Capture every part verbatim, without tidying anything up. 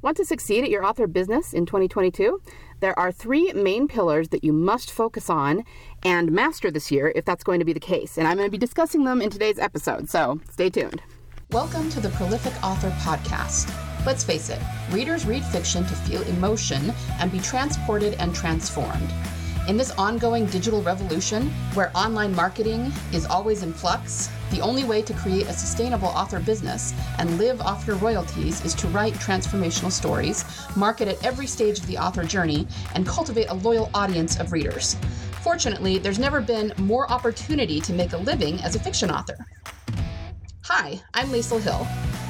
Want to succeed at your author business in twenty twenty-two? There are three main pillars that you must focus on and master this year if that's going to be the case. And I'm going to be discussing them in today's episode, so stay tuned. Welcome to the Prolific Author Podcast. Let's face it, readers read fiction to feel emotion and be transported and transformed. In this ongoing digital revolution, where online marketing is always in flux, the only way to create a sustainable author business and live off your royalties is to write transformational stories, market at every stage of the author journey, and cultivate a loyal audience of readers. Fortunately, there's never been more opportunity to make a living as a fiction author. Hi, I'm Liesl Hill,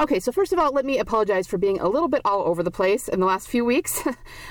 Okay, so first of all, let me apologize for being a little bit all over the place in the last few weeks.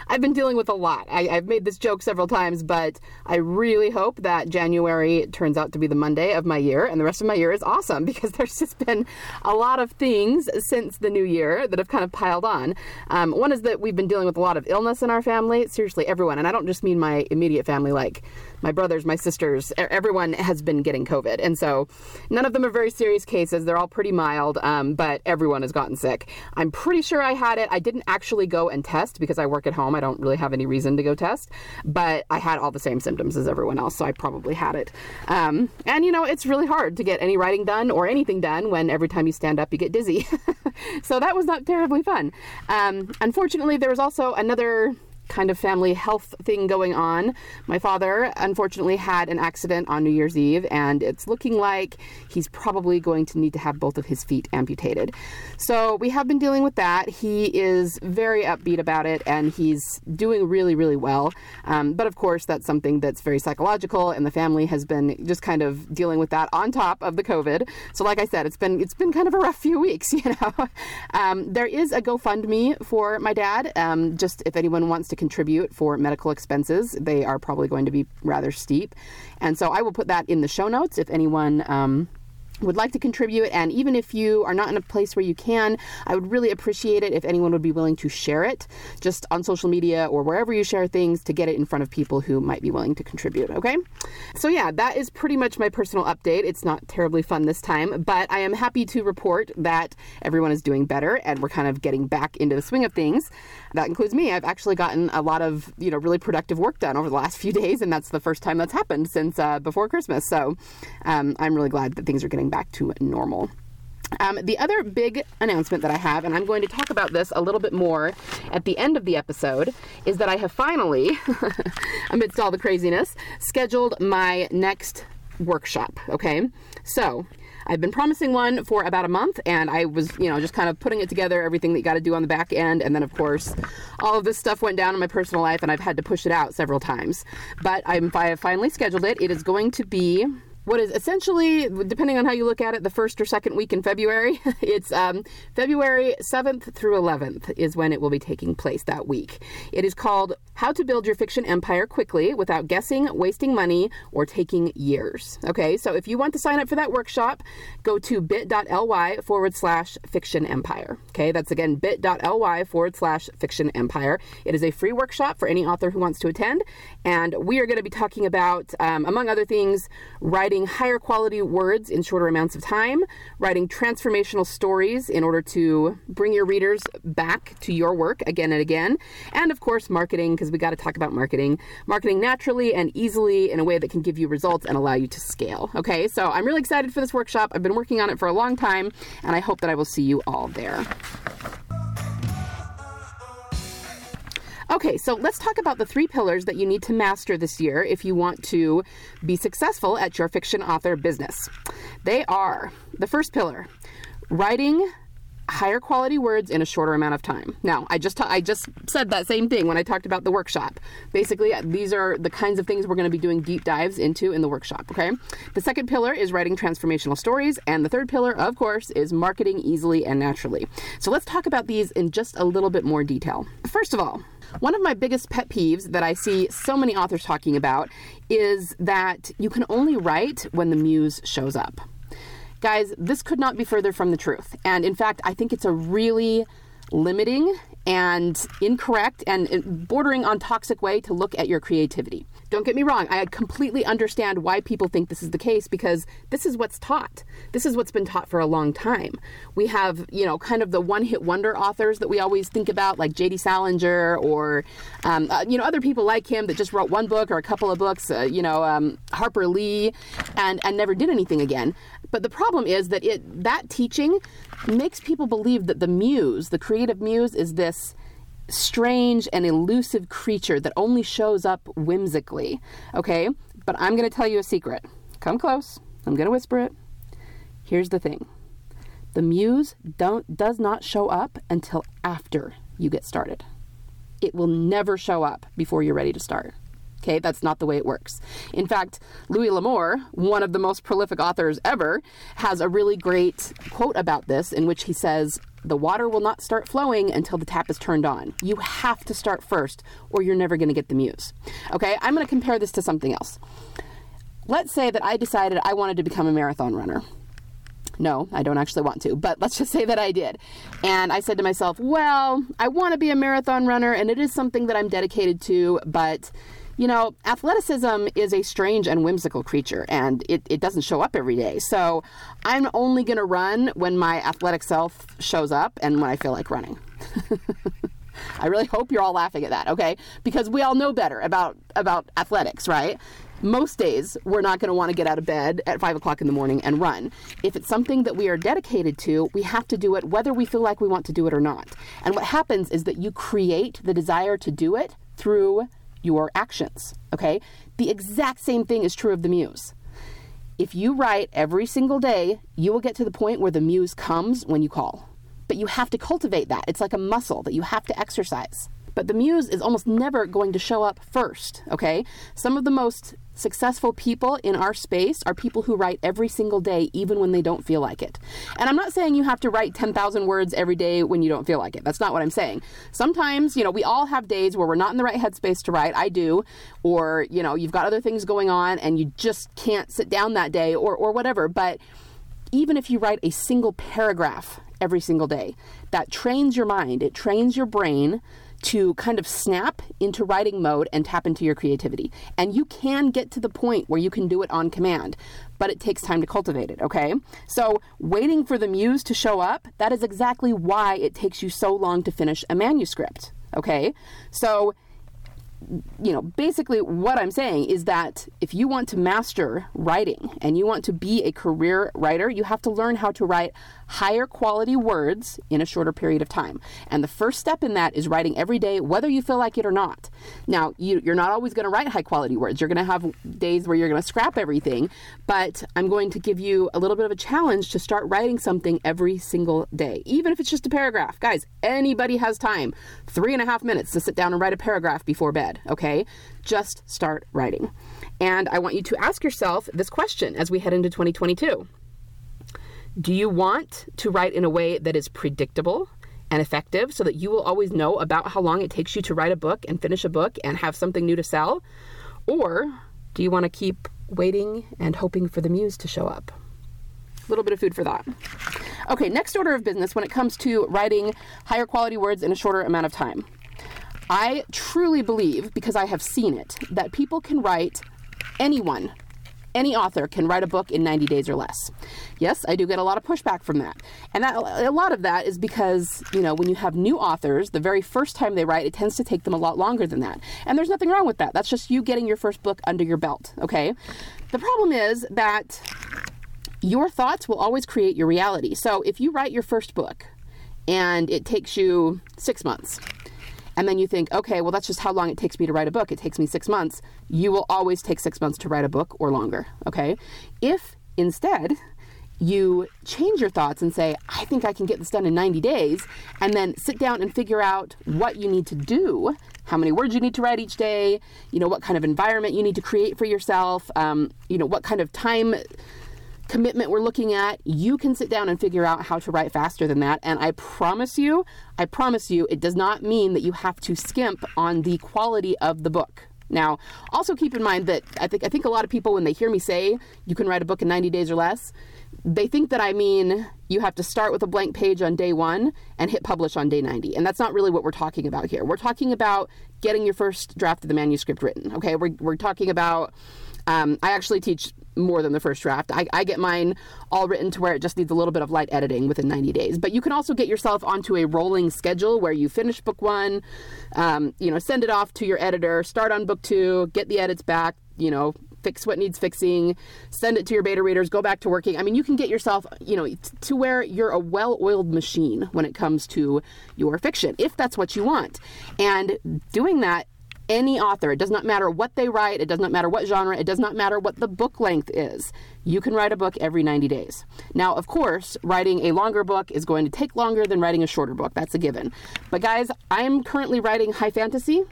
I've been dealing with a lot. I, I've made this joke several times, but I really hope that January turns out to be the Monday of my year, and the rest of my year is awesome, because there's just been a lot of things since the new year that have kind of piled on. Um, one is that we've been dealing with a lot of illness in our family, seriously everyone, and I don't just mean my immediate family, like my brothers, my sisters, everyone has been getting COVID, and so none of them are very serious cases. They're all pretty mild, um, but everyone has gotten sick. I'm pretty sure I had it. I didn't actually go and test because I work at home. I don't really have any reason to go test, but I had all the same symptoms as everyone else, so I probably had it. Um, and you know, it's really hard to get any writing done or anything done when every time you stand up, you get dizzy. So that was not terribly fun. Um, unfortunately, there was also another kind of family health thing going on. My father, unfortunately, had an accident on New Year's Eve, and it's looking like he's probably going to need to have both of his feet amputated. So we have been dealing with that. He is very upbeat about it, and he's doing really, really well. Um, but of course, that's something that's very psychological, and the family has been just kind of dealing with that on top of the COVID. So like I said, it's been it's been kind of a rough few weeks, you know. Um, there is a GoFundMe for my dad, um, just if anyone wants to to contribute for medical expenses. They are probably going to be rather steep. And so I will put that in the show notes if anyone um, would like to contribute. And even if you are not in a place where you can, I would really appreciate it if anyone would be willing to share it just on social media or wherever you share things to get it in front of people who might be willing to contribute. Okay. So yeah, that is pretty much my personal update. It's not terribly fun this time, but I am happy to report that everyone is doing better and we're kind of getting back into the swing of things. That includes me. I've actually gotten a lot of, you know, really productive work done over the last few days, and that's the first time that's happened since uh, before Christmas. So um, I'm really glad that things are getting back to normal. Um, the other big announcement that I have, and I'm going to talk about this a little bit more at the end of the episode, is that I have finally, amidst all the craziness, scheduled my next workshop. Okay, so I've been promising one for about a month, and I was, you know, just kind of putting it together, everything that you got to do on the back end, and then of course all of this stuff went down in my personal life and I've had to push it out several times, but I'm, I have finally scheduled it. It is going to be what is essentially, depending on how you look at it, the first or second week in February. It's um, February seventh through eleventh is when it will be taking place that week. It is called How to Build Your Fiction Empire Quickly Without Guessing, Wasting Money, or Taking Years. Okay, so if you want to sign up for that workshop, go to bit.ly forward slash fiction empire. Okay, that's again bit.ly forward slash fiction empire. It is a free workshop for any author who wants to attend, and we are going to be talking about, um, among other things, writing higher quality words in shorter amounts of time, writing transformational stories in order to bring your readers back to your work again and again, and of course marketing, because we got to talk about marketing, marketing naturally and easily in a way that can give you results and allow you to scale. Okay, so I'm really excited for this workshop. I've been working on it for a long time, and I hope that I will see you all there. Okay, so let's talk about the three pillars that you need to master this year if you want to be successful at your fiction author business. They are, the first pillar, writing higher quality words in a shorter amount of time. Now, I just ta- I just said that same thing when I talked about the workshop. Basically, these are the kinds of things we're going to be doing deep dives into in the workshop, okay? The second pillar is writing transformational stories, and the third pillar, of course, is marketing easily and naturally. So let's talk about these in just a little bit more detail. First of all, one of my biggest pet peeves that I see so many authors talking about is that you can only write when the muse shows up. Guys, this could not be further from the truth. And in fact, I think it's a really limiting and incorrect and bordering on toxic way to look at your creativity. Don't get me wrong, I completely understand why people think this is the case, because this is what's taught. This is what's been taught for a long time. We have, you know, kind of the one-hit wonder authors that we always think about, like J D Salinger or, um, uh, you know, other people like him that just wrote one book or a couple of books, uh, you know, um, Harper Lee, and, and never did anything again. But the problem is that it that teaching makes people believe that the muse, the creative muse, is this strange and elusive creature that only shows up whimsically, okay? But I'm going to tell you a secret. Come close. I'm going to whisper it. Here's the thing. The muse don't does not show up until after you get started. It will never show up before you're ready to start. Okay, that's not the way it works. In fact, Louis L'Amour, one of the most prolific authors ever, has a really great quote about this in which he says, "The water will not start flowing until the tap is turned on." You have to start first or you're never going to get the muse. Okay, I'm going to compare this to something else. Let's say that I decided I wanted to become a marathon runner. No, I don't actually want to, but let's just say that I did. And I said to myself, well, I want to be a marathon runner and it is something that I'm dedicated to, but you know, athleticism is a strange and whimsical creature, and it, it doesn't show up every day. So I'm only going to run when my athletic self shows up and when I feel like running. I really hope you're all laughing at that, okay? Because we all know better about, about athletics, right? Most days, we're not going to want to get out of bed at five o'clock in the morning and run. If it's something that we are dedicated to, we have to do it whether we feel like we want to do it or not. And what happens is that you create the desire to do it through your actions, okay? The exact same thing is true of the muse. If you write every single day, you will get to the point where the muse comes when you call. But you have to cultivate that. It's like a muscle that you have to exercise. But the muse is almost never going to show up first, okay? Some of the most successful people in our space are people who write every single day, even when they don't feel like it. And I'm not saying you have to write ten thousand words every day when you don't feel like it. That's not what I'm saying. Sometimes, you know, we all have days where we're not in the right headspace to write. I do. Or, you know, you've got other things going on and you just can't sit down that day or, or whatever. But even if you write a single paragraph every single day, that trains your mind. It trains your brain to kind of snap into writing mode and tap into your creativity. And you can get to the point where you can do it on command, but it takes time to cultivate it, okay? So waiting for the muse to show up, that is exactly why it takes you so long to finish a manuscript, okay? So, you know, basically what I'm saying is that if you want to master writing and you want to be a career writer, you have to learn how to write higher quality words in a shorter period of time. And the first step in that is writing every day, whether you feel like it or not. Now, you, you're not always going to write high quality words. You're going to have days where you're going to scrap everything, but I'm going to give you a little bit of a challenge to start writing something every single day, even if it's just a paragraph. Guys, anybody has time, three and a half minutes to sit down and write a paragraph before bed. Okay, just start writing. And I want you to ask yourself this question as we head into twenty twenty-two. Do you want to write in a way that is predictable and effective so that you will always know about how long it takes you to write a book and finish a book and have something new to sell? Or do you want to keep waiting and hoping for the muse to show up? A little bit of food for thought. Okay, next order of business when it comes to writing higher quality words in a shorter amount of time. I truly believe, because I have seen it, that people can write, anyone, any author can write a book in ninety days or less. Yes, I do get a lot of pushback from that. And that, a lot of that is because, you know, when you have new authors, the very first time they write, it tends to take them a lot longer than that. And there's nothing wrong with that. That's just you getting your first book under your belt, okay? The problem is that your thoughts will always create your reality. So if you write your first book and it takes you six months, and then you think, okay, well, that's just how long it takes me to write a book. It takes me six months. You will always take six months to write a book or longer, okay? If instead you change your thoughts and say, I think I can get this done in ninety days, and then sit down and figure out what you need to do, how many words you need to write each day, you know, what kind of environment you need to create for yourself, um, you know, what kind of time commitment we're looking at. You can sit down and figure out how to write faster than that. And I promise you, I promise you, it does not mean that you have to skimp on the quality of the book. Now, also keep in mind that I think I think a lot of people, when they hear me say you can write a book in ninety days or less, they think that I mean you have to start with a blank page on day one and hit publish on day ninety. And that's not really what we're talking about here. We're talking about getting your first draft of the manuscript written. Okay, we're we're talking about, um, I actually teach more than the first draft. I, I get mine all written to where it just needs a little bit of light editing within ninety days. But you can also get yourself onto a rolling schedule where you finish book one, um, you know, send it off to your editor, start on book two, get the edits back, you know, fix what needs fixing, send it to your beta readers, go back to working. I mean, you can get yourself, you know, t- to where you're a well-oiled machine when it comes to your fiction, if that's what you want. And doing that, any author, it does not matter what they write, it does not matter what genre, it does not matter what the book length is, you can write a book every ninety days. Now, of course, writing a longer book is going to take longer than writing a shorter book. That's a given. But guys, I am currently writing high fantasy.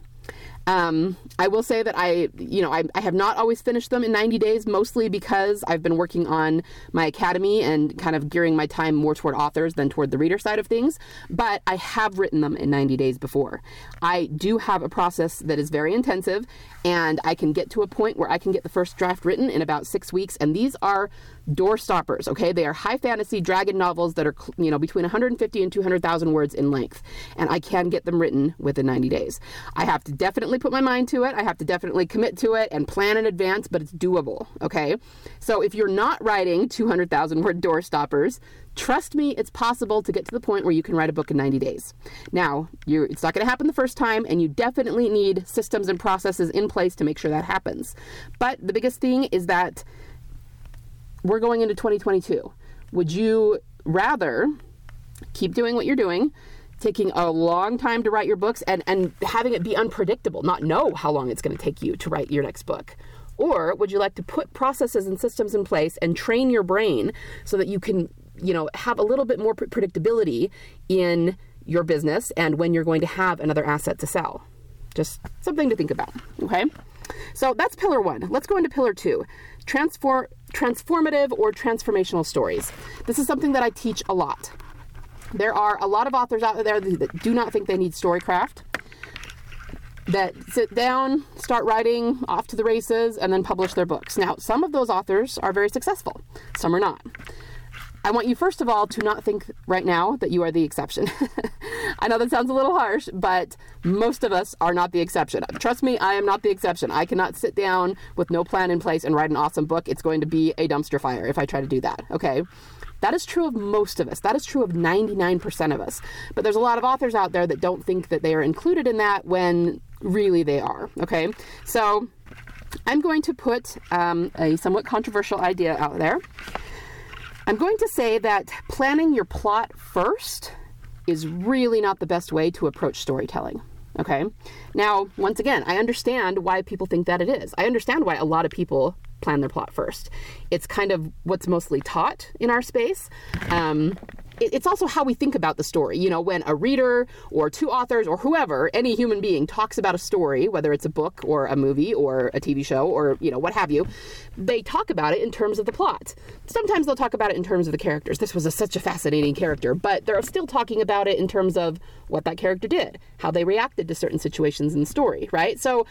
Um, I will say that I, you know, I, I have not always finished them in ninety days, mostly because I've been working on my academy and kind of gearing my time more toward authors than toward the reader side of things, but I have written them in ninety days before. I do have a process that is very intensive, and I can get to a point where I can get the first draft written in about six weeks, and these are door stoppers, okay? They are high fantasy dragon novels that are, you know, between one hundred fifty and two hundred thousand words in length, and I can get them written within ninety days. I have to definitely put my mind to it. I have to definitely commit to it and plan in advance, but it's doable, okay? So if you're not writing two hundred thousand word door stoppers, trust me, it's possible to get to the point where you can write a book in ninety days. Now, you're, it's not going to happen the first time, and you definitely need systems and processes in place to make sure that happens. But the biggest thing is that we're going into twenty twenty-two. Would you rather keep doing what you're doing, taking a long time to write your books and, and having it be unpredictable, not know how long it's going to take you to write your next book? Or would you like to put processes and systems in place and train your brain so that you can, you know, have a little bit more pre- predictability in your business and when you're going to have another asset to sell? Just something to think about, okay? So that's pillar one. Let's go into pillar two, transform transformative or transformational stories. This is something that I teach a lot. There are a lot of authors out there that do not think they need storycraft, that sit down, start writing, off to the races, and then publish their books. Now, some of those authors are very successful. Some are not. I want you, first of all, to not think right now that you are the exception. I know that sounds a little harsh, but most of us are not the exception. Trust me, I am not the exception. I cannot sit down with no plan in place and write an awesome book. It's going to be a dumpster fire if I try to do that, okay? That is true of most of us. That is true of ninety-nine percent of us. But there's a lot of authors out there that don't think that they are included in that when really they are, okay? So I'm going to put um, a somewhat controversial idea out there. I'm going to say that planning your plot first is really not the best way to approach storytelling, okay? Now, once again, I understand why people think that it is. I understand why a lot of people plan their plot first. It's kind of what's mostly taught in our space. Um, it, it's also how we think about the story. You know, when a reader or two authors or whoever, any human being, talks about a story, whether it's a book or a movie or a T V show or, you know, what have you, they talk about it in terms of the plot. Sometimes they'll talk about it in terms of the characters. This was a, such a fascinating character, but they're still talking about it in terms of what that character did, how they reacted to certain situations in the story, right? So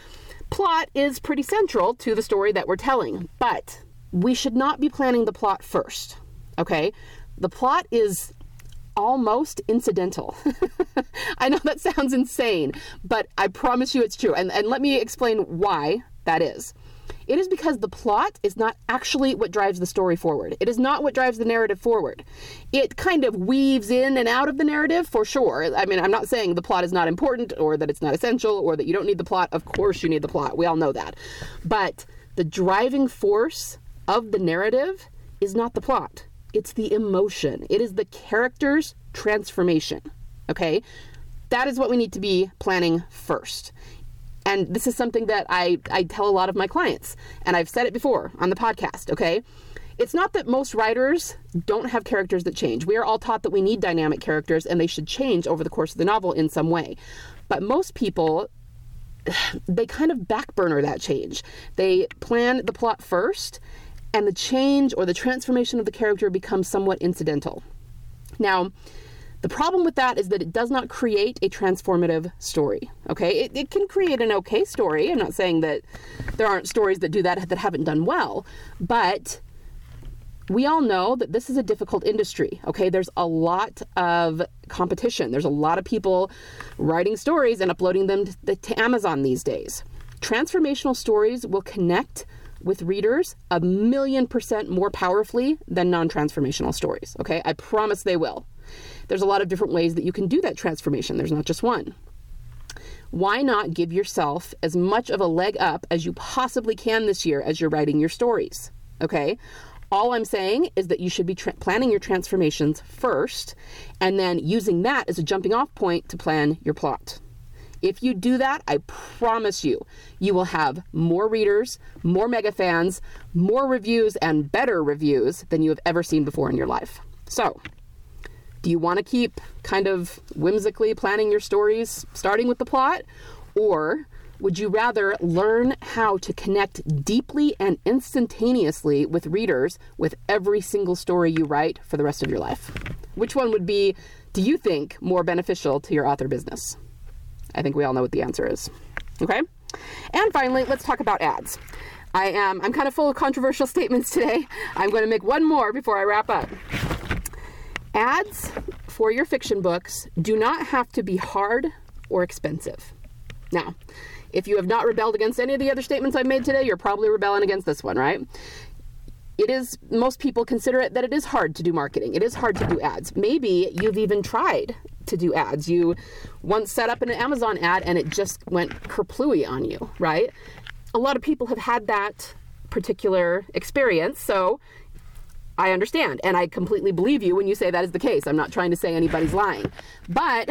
plot is pretty central to the story that we're telling, but we should not be planning the plot first, okay? The plot is almost incidental. I know that sounds insane, but I promise you it's true. And, and let me explain why that is. It is because the plot is not actually what drives the story forward. It is not what drives the narrative forward. It kind of weaves in and out of the narrative, for sure. I mean, I'm not saying the plot is not important or that it's not essential or that you don't need the plot. Of course you need the plot. We all know that. But the driving force of the narrative is not the plot. It's the emotion. It is the character's transformation, okay? That is what we need to be planning first. And this is something that I, I tell a lot of my clients, and I've said it before on the podcast, okay? It's not that most writers don't have characters that change. We are all taught that we need dynamic characters and they should change over the course of the novel in some way. But most people, they kind of backburner that change. They plan the plot first, and the change or the transformation of the character becomes somewhat incidental. Now, the problem with that is that it does not create a transformative story, okay? It, it can create an okay story. I'm not saying that there aren't stories that do that that haven't done well, but we all know that this is a difficult industry, okay? There's a lot of competition. There's a lot of people writing stories and uploading them to, to Amazon these days. Transformational stories will connect with readers a million percent more powerfully than non-transformational stories, okay? I promise they will. There's a lot of different ways that you can do that transformation. There's not just one. Why not give yourself as much of a leg up as you possibly can this year as you're writing your stories, okay? All I'm saying is that you should be tra- planning your transformations first and then using that as a jumping off point to plan your plot. If you do that, I promise you, you will have more readers, more mega fans, more reviews, and better reviews than you have ever seen before in your life. So, do you want to keep kind of whimsically planning your stories, starting with the plot? Or would you rather learn how to connect deeply and instantaneously with readers with every single story you write for the rest of your life? Which one would be, do you think, more beneficial to your author business? I think we all know what the answer is, okay? And finally, let's talk about ads. I am, I'm kind of full of controversial statements today. I'm going to make one more before I wrap up. Ads for your fiction books do not have to be hard or expensive. Now, if you have not rebelled against any of the other statements I've made today, you're probably rebelling against this one, right? It is, most people consider it that it is hard to do marketing. It is hard to do ads. Maybe you've even tried to do ads. You once set up an Amazon ad and it just went kerplooey on you, right? A lot of people have had that particular experience, so I understand, and I completely believe you when you say that is the case. I'm not trying to say anybody's lying. But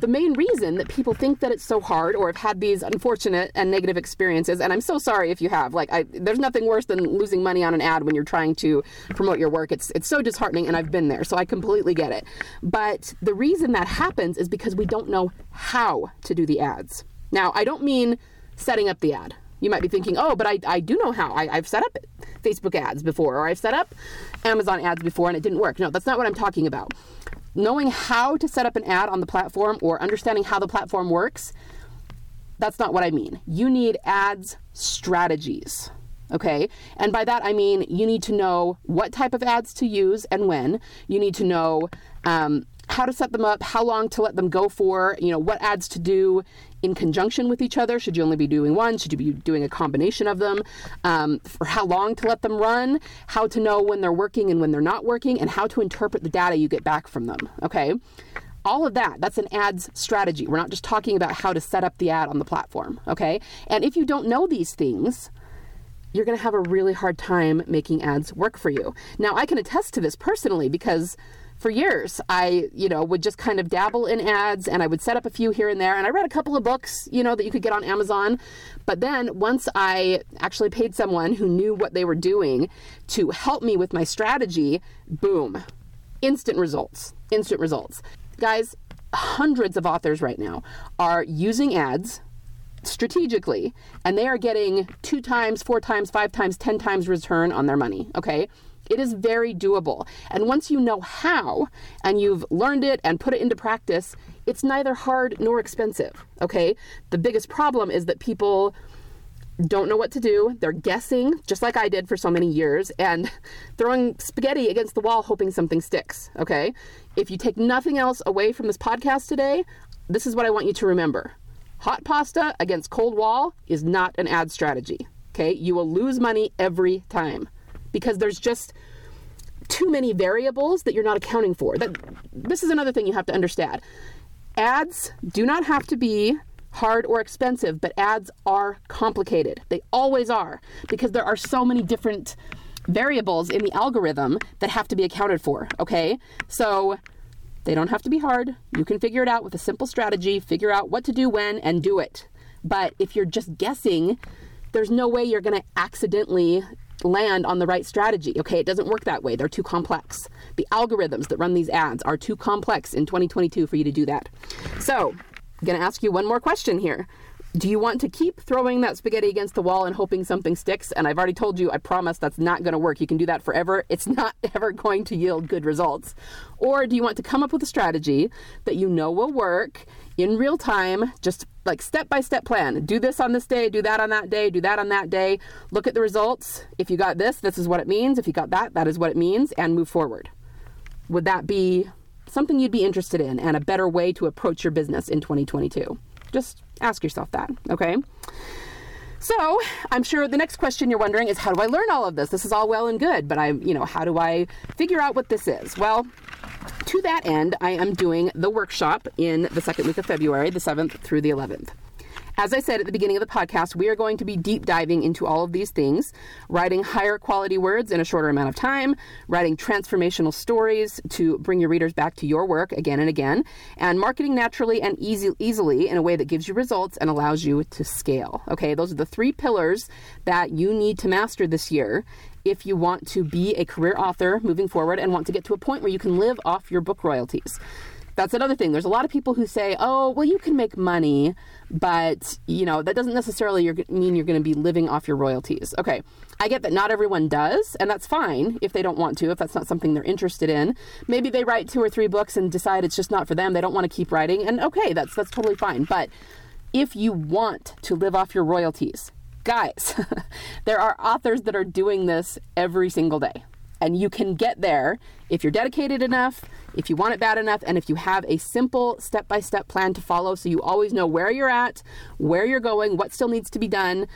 the main reason that people think that it's so hard or have had these unfortunate and negative experiences, and I'm so sorry if you have, like, I, there's nothing worse than losing money on an ad when you're trying to promote your work. It's it's so disheartening, and I've been there, so I completely get it. But the reason that happens is because we don't know how to do the ads. Now, I don't mean setting up the ad. You might be thinking, oh, but I, I do know how. I, I've set up Facebook ads before, or I've set up Amazon ads before and it didn't work. No, that's not what I'm talking about. Knowing how to set up an ad on the platform or understanding how the platform works, that's not what I mean. You need ads strategies, okay? And by that I mean you need to know what type of ads to use and when. You need to know um, how to set them up, how long to let them go for, you know, what ads to do in conjunction with each other. Should you only be doing one? Should you be doing a combination of them? Um, for how long to let them run, how to know when they're working and when they're not working, and how to interpret the data you get back from them, okay? All of that, that's an ads strategy. We're not just talking about how to set up the ad on the platform, okay? And if you don't know these things, you're gonna have a really hard time making ads work for you. Now, I can attest to this personally because for years, I, you know, would just kind of dabble in ads and I would set up a few here and there. And I read a couple of books, you know, that you could get on Amazon. But then once I actually paid someone who knew what they were doing to help me with my strategy, boom, instant results, instant results. Guys, hundreds of authors right now are using ads strategically, and they are getting two times, four times, five times, ten times return on their money, okay? It is very doable. And once you know how, and you've learned it and put it into practice, it's neither hard nor expensive, okay? The biggest problem is that people don't know what to do. They're guessing, just like I did for so many years, and throwing spaghetti against the wall hoping something sticks, okay? If you take nothing else away from this podcast today, this is what I want you to remember. Hot pasta against cold wall is not an ad strategy, okay? You will lose money every time, because there's just too many variables that you're not accounting for. That, this is another thing you have to understand. Ads do not have to be hard or expensive, but ads are complicated. They always are, because there are so many different variables in the algorithm that have to be accounted for, okay? So they don't have to be hard. You can figure it out with a simple strategy, figure out what to do when, and do it. But if you're just guessing, there's no way you're gonna accidentally land on the right strategy. Okay, it doesn't work that way. They're too complex. The algorithms that run these ads are too complex in twenty twenty-two for you to do that. So I'm going to ask you one more question here. Do you want to keep throwing that spaghetti against the wall and hoping something sticks? And I've already told you, I promise that's not going to work. You can do that forever. It's not ever going to yield good results. Or do you want to come up with a strategy that you know will work in real time, just like step-by-step plan? Do this on this day, do that on that day, do that on that day. Look at the results. If you got this, this is what it means. If you got that, that is what it means, and move forward. Would that be something you'd be interested in and a better way to approach your business in twenty twenty-two? Just ask yourself that, okay? So I'm sure the next question you're wondering is, how do I learn all of this? This is all well and good, but I'm, you know, how do I figure out what this is? Well, to that end, I am doing the workshop in the second week of February, the seventh through the eleventh. As I said at the beginning of the podcast, we are going to be deep diving into all of these things, writing higher quality words in a shorter amount of time, writing transformational stories to bring your readers back to your work again and again, and marketing naturally and easy, easily in a way that gives you results and allows you to scale. Okay, those are the three pillars that you need to master this year if you want to be a career author moving forward and want to get to a point where you can live off your book royalties. That's another thing. There's a lot of people who say, oh, well, you can make money, but, you know, that doesn't necessarily mean you're going to be living off your royalties. Okay, I get that not everyone does, and that's fine if they don't want to, if that's not something they're interested in. Maybe they write two or three books and decide it's just not for them. They don't want to keep writing, and okay, that's that's totally fine. But if you want to live off your royalties, guys, there are authors that are doing this every single day. And you can get there if you're dedicated enough, if you want it bad enough, and if you have a simple step-by-step plan to follow so you always know where you're at, where you're going, what still needs to be done.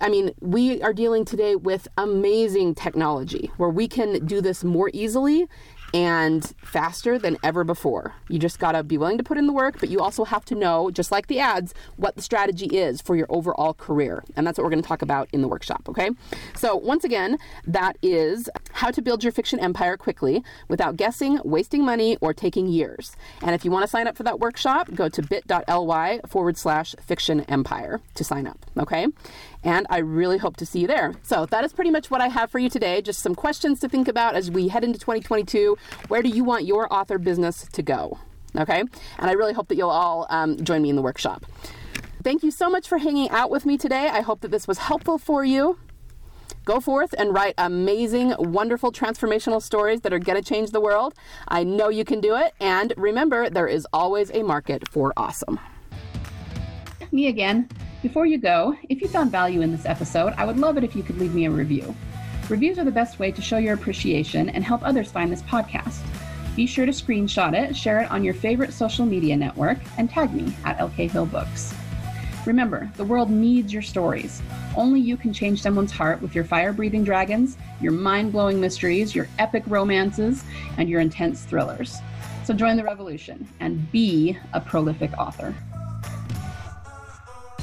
I mean, we are dealing today with amazing technology where we can do this more easily and faster than ever before. You just gotta be willing to put in the work, but you also have to know, just like the ads, what the strategy is for your overall career. And that's what we're gonna talk about in the workshop, okay? So once again, that is how to build your fiction empire quickly without guessing, wasting money, or taking years. And if you wanna sign up for that workshop, go to bit.ly forward slash fiction empire to sign up, okay? And I really hope to see you there. So that is pretty much what I have for you today. Just some questions to think about as we head into twenty twenty-two. Where do you want your author business to go? Okay? And I really hope that you'll all um, join me in the workshop. Thank you so much for hanging out with me today. I hope that this was helpful for you. Go forth and write amazing, wonderful, transformational stories that are going to change the world. I know you can do it. And remember, there is always a market for awesome. Me again. Before you go, if you found value in this episode, I would love it if you could leave me a review. Reviews are the best way to show your appreciation and help others find this podcast. Be sure to screenshot it, share it on your favorite social media network, and tag me at L K Hill Books. Remember, the world needs your stories. Only you can change someone's heart with your fire-breathing dragons, your mind-blowing mysteries, your epic romances, and your intense thrillers. So join the revolution and be a prolific author.